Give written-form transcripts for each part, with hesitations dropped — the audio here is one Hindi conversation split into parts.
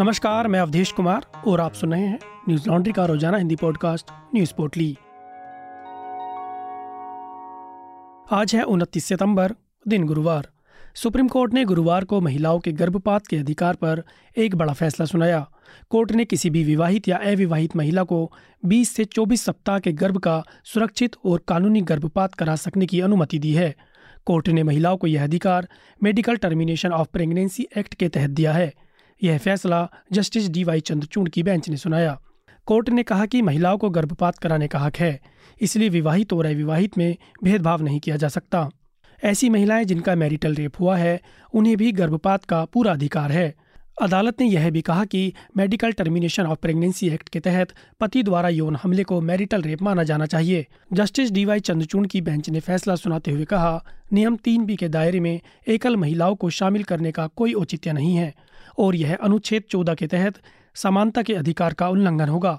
नमस्कार, मैं अवधेश कुमार और आप सुन रहे हैं न्यूज लॉन्ड्री का रोजाना हिंदी पॉडकास्ट न्यूज पोर्टली। आज है 29 सितंबर, दिन गुरुवार। सुप्रीम कोर्ट ने गुरुवार को महिलाओं के गर्भपात के अधिकार पर एक बड़ा फैसला सुनाया। कोर्ट ने किसी भी विवाहित या अविवाहित महिला को 20 से 24 सप्ताह के गर्भ का सुरक्षित और कानूनी गर्भपात करा सकने की अनुमति दी है। कोर्ट ने महिलाओं को यह अधिकार medical termination of pregnancy act के तहत दिया है। यह फैसला जस्टिस DY चंद्रचूड़ की बेंच ने सुनाया। कोर्ट ने कहा कि महिलाओं को गर्भपात कराने का हक है, इसलिए विवाहित और अविवाहित में भेदभाव नहीं किया जा सकता। ऐसी महिलाएं जिनका मैरिटल रेप हुआ है, उन्हें भी गर्भपात का पूरा अधिकार है। अदालत ने यह भी कहा कि medical termination of pregnancy act के तहत पति द्वारा यौन हमले को मैरिटल रेप माना जाना चाहिए। जस्टिस DY चंद्रचूड़ की बेंच ने फैसला सुनाते हुए कहा, नियम 3B के दायरे में एकल महिलाओं को शामिल करने का कोई औचित्य नहीं है और यह अनुच्छेद 14 के तहत समानता के अधिकार का उल्लंघन होगा।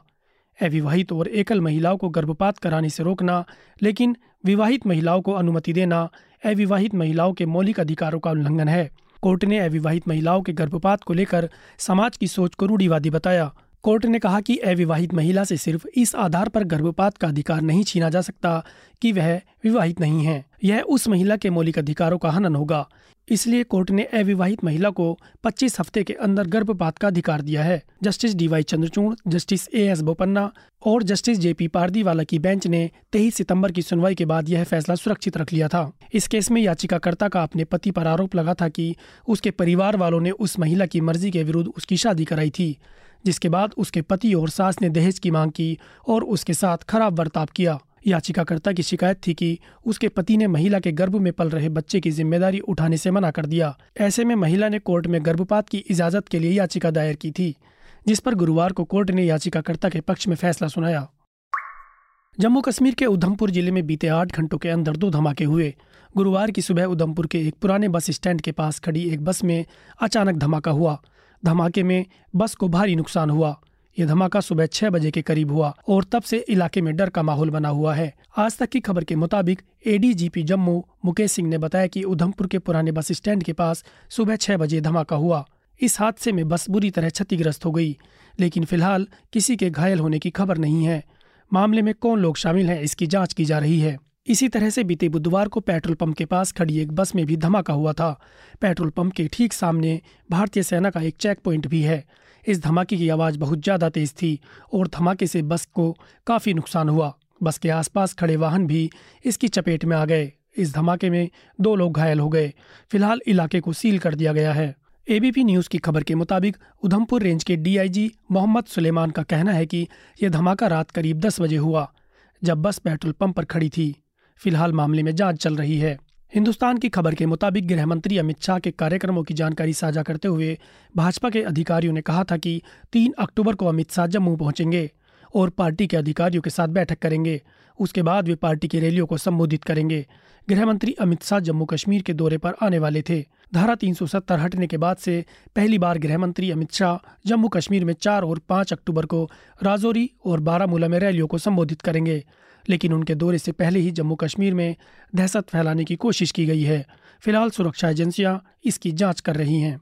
अविवाहित और एकल महिलाओं को गर्भपात कराने से रोकना, लेकिन विवाहित महिलाओं को अनुमति देना अविवाहित महिलाओं के मौलिक अधिकारों का उल्लंघन है। कोर्ट ने अविवाहित महिलाओं के गर्भपात को लेकर समाज की सोच को रूढ़िवादी बताया। कोर्ट ने कहा कि अविवाहित महिला से सिर्फ इस आधार पर गर्भपात का अधिकार नहीं छीना जा सकता कि वह विवाहित नहीं है। यह उस महिला के मौलिक अधिकारों का हनन होगा। इसलिए कोर्ट ने अविवाहित महिला को 25 हफ्ते के अंदर गर्भपात का अधिकार दिया है। Justice DY Chandrachud, justice AS Bopanna और जस्टिस JP पारदीवाला की बेंच ने 23 सितंबर की सुनवाई के बाद यह फैसला सुरक्षित रख लिया था। इस केस में याचिकाकर्ता का अपने पति पर आरोप लगा था कि उसके परिवार वालों ने उस महिला की मर्जी के विरुद्ध उसकी शादी कराई थी, जिसके बाद उसके पति और सास ने दहेज की मांग की और उसके साथ खराब बर्ताव किया। याचिकाकर्ता की शिकायत थी कि उसके पति ने महिला के गर्भ में पल रहे बच्चे की जिम्मेदारी उठाने से मना कर दिया। ऐसे में महिला ने कोर्ट में गर्भपात की इजाजत के लिए याचिका दायर की थी, जिस पर गुरुवार को कोर्ट ने याचिकाकर्ता के पक्ष में फैसला सुनाया। जम्मू कश्मीर के उधमपुर जिले में बीते 8 घंटों के अंदर 2 धमाके हुए। गुरुवार की सुबह उधमपुर के एक पुराने बस स्टैंड के पास खड़ी एक बस में अचानक धमाका हुआ। धमाके में बस को भारी नुकसान हुआ। यह धमाका सुबह 6 बजे के करीब हुआ और तब से इलाके में डर का माहौल बना हुआ है। आज तक की खबर के मुताबिक ADGP जम्मू मुकेश सिंह ने बताया कि उधमपुर के पुराने बस स्टैंड के पास सुबह 6 बजे धमाका हुआ। इस हादसे में बस बुरी तरह क्षतिग्रस्त हो गई, लेकिन फिलहाल किसी के घायल होने की खबर नहीं है। मामले में कौन लोग शामिल हैं, इसकी जाँच की जा रही है। इसी तरह से बीते बुधवार को पेट्रोल पंप के पास खड़ी एक बस में भी धमाका हुआ था। पेट्रोल पंप के ठीक सामने भारतीय सेना का एक चेक पॉइंट भी है। इस धमाके की आवाज़ बहुत ज़्यादा तेज थी और धमाके से बस को काफ़ी नुकसान हुआ। बस के आसपास खड़े वाहन भी इसकी चपेट में आ गए। इस धमाके में 2 लोग घायल हो गए। फिलहाल इलाके को सील कर दिया गया है। ABP न्यूज़ की खबर के मुताबिक उधमपुर रेंज के DIG मोहम्मद सुलेमान का कहना है कि यह धमाका रात करीब 10 बजे हुआ, जब बस पेट्रोल पंप पर खड़ी थी। फिलहाल मामले में जांच चल रही है। हिंदुस्तान की खबर के मुताबिक गृह मंत्री अमित शाह के कार्यक्रमों की जानकारी साझा करते हुए भाजपा के अधिकारियों ने कहा था कि 3 अक्टूबर को अमित शाह जम्मू पहुंचेंगे और पार्टी के अधिकारियों के साथ बैठक करेंगे। उसके बाद वे पार्टी की रैलियों को संबोधित करेंगे। गृह मंत्री अमित शाह जम्मू कश्मीर के दौरे पर आने वाले थे। धारा 370 हटने के बाद से पहली बार गृह मंत्री अमित शाह जम्मू कश्मीर में 4 और 5 अक्टूबर को राजौरी और बारामूला में रैलियों को संबोधित करेंगे, लेकिन उनके दौरे से पहले ही जम्मू कश्मीर में दहशत फैलाने की कोशिश की गई है। फिलहाल सुरक्षा एजेंसियां इसकी जांच कर रही हैं।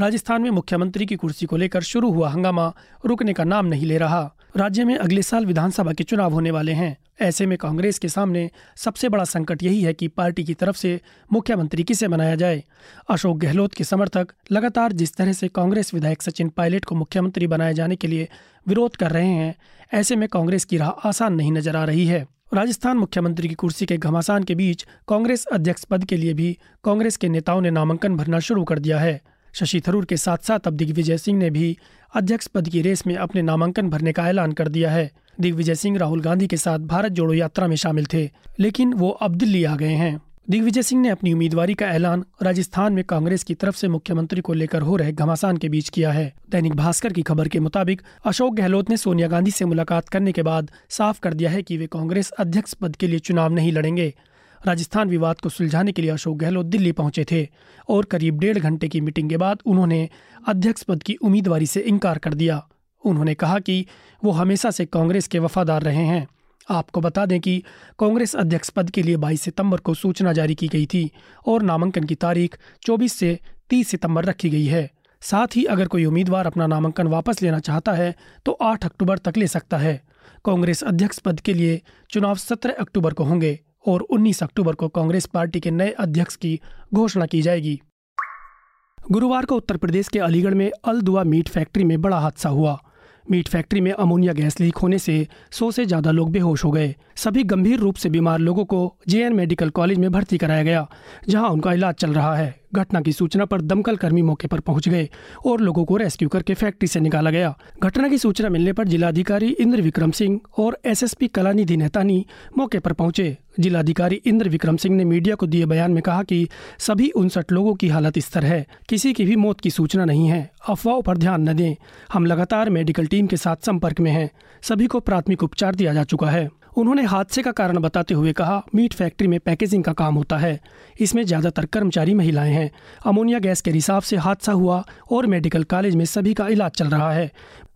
राजस्थान में मुख्यमंत्री की कुर्सी को लेकर शुरू हुआ हंगामा रुकने का नाम नहीं ले रहा। राज्य में अगले साल विधानसभा के चुनाव होने वाले हैं। ऐसे में कांग्रेस के सामने सबसे बड़ा संकट यही है कि पार्टी की तरफ से मुख्यमंत्री किसे बनाया जाए। अशोक गहलोत के समर्थक लगातार जिस तरह से कांग्रेस विधायक सचिन पायलट को मुख्यमंत्री बनाए जाने के लिए विरोध कर रहे हैं, ऐसे में कांग्रेस की राह आसान नहीं नजर आ रही है। राजस्थान मुख्यमंत्री की कुर्सी के घमासान के बीच कांग्रेस अध्यक्ष पद के लिए भी कांग्रेस के नेताओं ने नामांकन भरना शुरू कर दिया है। शशि थरूर के साथ साथ अब दिग्विजय सिंह ने भी अध्यक्ष पद की रेस में अपने नामांकन भरने का ऐलान कर दिया है। दिग्विजय सिंह राहुल गांधी के साथ भारत जोड़ो यात्रा में शामिल थे, लेकिन वो अब दिल्ली आ गए हैं। दिग्विजय सिंह ने अपनी उम्मीदवारी का ऐलान राजस्थान में कांग्रेस की तरफ से मुख्यमंत्री को लेकर हो रहे घमासान के बीच किया है। दैनिक भास्कर की खबर के मुताबिक अशोक गहलोत ने सोनिया गांधी से मुलाकात करने के बाद साफ कर दिया है कि वे कांग्रेस अध्यक्ष पद के लिए चुनाव नहीं लड़ेंगे। राजस्थान विवाद को सुलझाने के लिए अशोक गहलोत दिल्ली पहुंचे थे और करीब 1.5 घंटे की मीटिंग के बाद उन्होंने अध्यक्ष पद की उम्मीदवारी से इनकार कर दिया। उन्होंने कहा कि वो हमेशा से कांग्रेस के वफादार रहे हैं। आपको बता दें कि कांग्रेस अध्यक्ष पद के लिए 22 सितंबर को सूचना जारी की गई थी और नामांकन की तारीख 24 से 30 सितंबर रखी गई है। साथ ही अगर कोई उम्मीदवार अपना नामांकन वापस लेना चाहता है तो 8 अक्टूबर तक ले सकता है। कांग्रेस अध्यक्ष पद के लिए चुनाव 17 अक्टूबर को होंगे और 19 अक्टूबर को कांग्रेस पार्टी के नए अध्यक्ष की घोषणा की जाएगी। गुरुवार को उत्तर प्रदेश के अलीगढ़ में अल दुआ मीट फैक्ट्री में बड़ा हादसा हुआ। मीट फैक्ट्री में अमोनिया गैस लीक होने से 100 से ज़्यादा लोग बेहोश हो गए। सभी गंभीर रूप से बीमार लोगों को जेएन मेडिकल कॉलेज में भर्ती कराया गया, जहां उनका इलाज चल रहा है। घटना की सूचना पर दमकल कर्मी मौके पर पहुंच गए और लोगों को रेस्क्यू करके फैक्ट्री से निकाला गया। घटना की सूचना मिलने पर जिलाधिकारी इंद्र विक्रम सिंह और एसएसपी कलानिधि नेतानी मौके पर पहुंचे। जिलाधिकारी इंद्र विक्रम सिंह ने मीडिया को दिए बयान में कहा कि सभी 59 लोगों की हालत स्थिर है, किसी की भी मौत की सूचना नहीं है। अफवाहों पर ध्यान न दें। हम लगातार मेडिकल टीम के साथ संपर्क में हैं। सभी को प्राथमिक उपचार दिया जा चुका है। उन्होंने हादसे का कारण बताते हुए कहा, मीट फैक्ट्री में पैकेजिंग का काम होता है, इसमें ज़्यादातर कर्मचारी महिलाएं हैं। अमोनिया गैस के रिसाव से हादसा हुआ और मेडिकल कॉलेज में सभी का इलाज चल रहा है।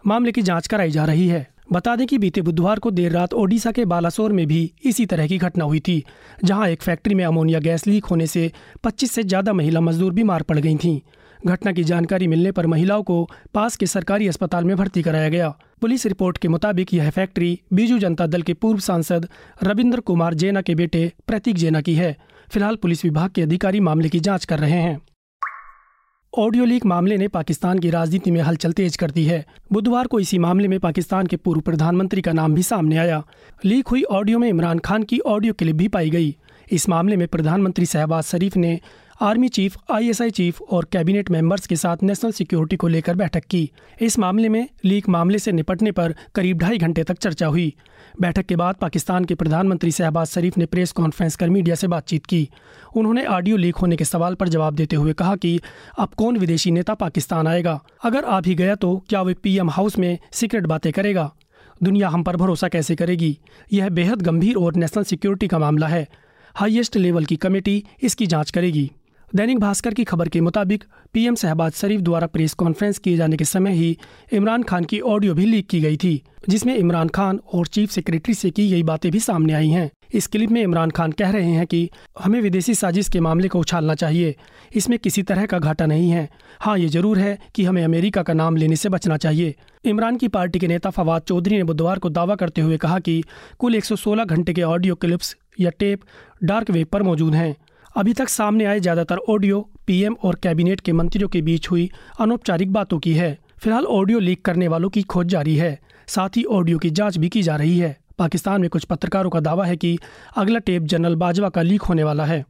मामले की जांच कराई जा रही है। बता दें कि बीते बुधवार को देर रात ओडिशा के बालासोर में भी इसी तरह की घटना हुई थी, जहाँ एक फैक्ट्री में अमोनिया गैस लीक होने से 25 से ज़्यादा महिला मजदूर बीमार पड़ गई थीं। घटना की जानकारी मिलने पर महिलाओं को पास के सरकारी अस्पताल में भर्ती कराया गया। पुलिस रिपोर्ट के मुताबिक यह फैक्ट्री बीजू जनता दल के पूर्व सांसद रविंद्र कुमार जेना के बेटे प्रतीक जेना की है। फिलहाल पुलिस विभाग के अधिकारी मामले की जांच कर रहे हैं। ऑडियो लीक मामले ने पाकिस्तान की राजनीति में हलचल तेज कर दी है। बुधवार को इसी मामले में पाकिस्तान के पूर्व प्रधानमंत्री का नाम भी सामने आया। लीक हुई ऑडियो में इमरान खान की ऑडियो क्लिप भी पाई गई। इस मामले में प्रधानमंत्री शहबाज शरीफ ने आर्मी चीफ, आईएसआई चीफ और कैबिनेट मेंबर्स के साथ नेशनल सिक्योरिटी को लेकर बैठक की। इस मामले में लीक मामले से निपटने पर करीब 2.5 घंटे तक चर्चा हुई। बैठक के बाद पाकिस्तान के प्रधानमंत्री शहबाज शरीफ ने प्रेस कॉन्फ्रेंस कर मीडिया से बातचीत की। उन्होंने ऑडियो लीक होने के सवाल पर जवाब देते हुए कहा कि अब कौन विदेशी नेता पाकिस्तान आएगा? अगर आ भी गया तो क्या वे PM हाउस में सीक्रेट बातें करेगा? दुनिया हम पर भरोसा कैसे करेगी? यह बेहद गंभीर और नेशनल सिक्योरिटी का मामला है। हाईएस्ट लेवल की कमेटी इसकी जांच करेगी। दैनिक भास्कर की खबर के मुताबिक PM शहबाज शरीफ द्वारा प्रेस कॉन्फ्रेंस किए जाने के समय ही इमरान खान की ऑडियो भी लीक की गई थी, जिसमें इमरान खान और चीफ सेक्रेटरी से की गई बातें भी सामने आई हैं। इस क्लिप में इमरान खान कह रहे हैं कि हमें विदेशी साजिश के मामले को उछालना चाहिए, इसमें किसी तरह का घाटा नहीं है। हाँ, ये जरूर है कि हमें अमेरिका का नाम लेने से बचना चाहिए। इमरान की पार्टी के नेता फवाद चौधरी ने बुधवार को दावा करते हुए कहा कि कुल 116 घंटे के ऑडियो क्लिप्स या टेप डार्क वेब पर मौजूद हैं। अभी तक सामने आए ज़्यादातर ऑडियो PM और कैबिनेट के मंत्रियों के बीच हुई अनौपचारिक बातों की है। फिलहाल ऑडियो लीक करने वालों की खोज जारी है, साथ ही ऑडियो की जांच भी की जा रही है। पाकिस्तान में कुछ पत्रकारों का दावा है कि अगला टेप जनरल बाजवा का लीक होने वाला है।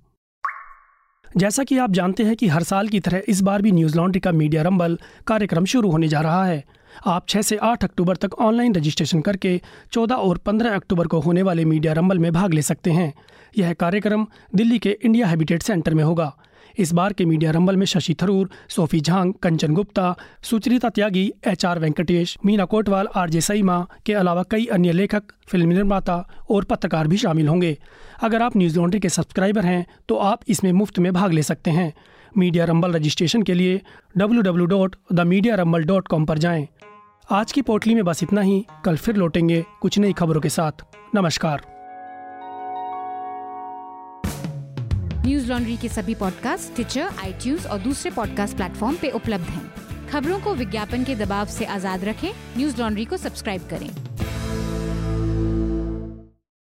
जैसा कि आप जानते हैं कि हर साल की तरह इस बार भी न्यूज लॉन्ड्री का मीडिया रंबल कार्यक्रम शुरू होने जा रहा है। आप 6 से 8 अक्टूबर तक ऑनलाइन रजिस्ट्रेशन करके 14 और 15 अक्टूबर को होने वाले मीडिया रंबल में भाग ले सकते हैं। यह कार्यक्रम दिल्ली के इंडिया हैबिटेट सेंटर में होगा। इस बार के मीडिया रंबल में Shashi Tharoor, Sophie Zhang, Kanchan Gupta, Suchrita Tyagi, HR Venkatesh, Meena Kotwal, RJ Saima के अलावा कई अन्य लेखक, फिल्म निर्माता और पत्रकार भी शामिल होंगे। अगर आप न्यूज लॉन्ड्री के सब्सक्राइबर हैं तो आप इसमें मुफ्त में भाग ले सकते हैं। मीडिया रंबल रजिस्ट्रेशन के लिए www.themediarumble.com पर जाएं। आज की पोटली में बस इतना ही। कल फिर लौटेंगे कुछ नई खबरों के साथ। नमस्कार। न्यूज लॉन्ड्री के सभी पॉडकास्ट टिचर, iTunes और दूसरे पॉडकास्ट प्लेटफॉर्म पे उपलब्ध हैं। खबरों को विज्ञापन के दबाव से आजाद रखें। न्यूज लॉन्ड्री को सब्सक्राइब करें।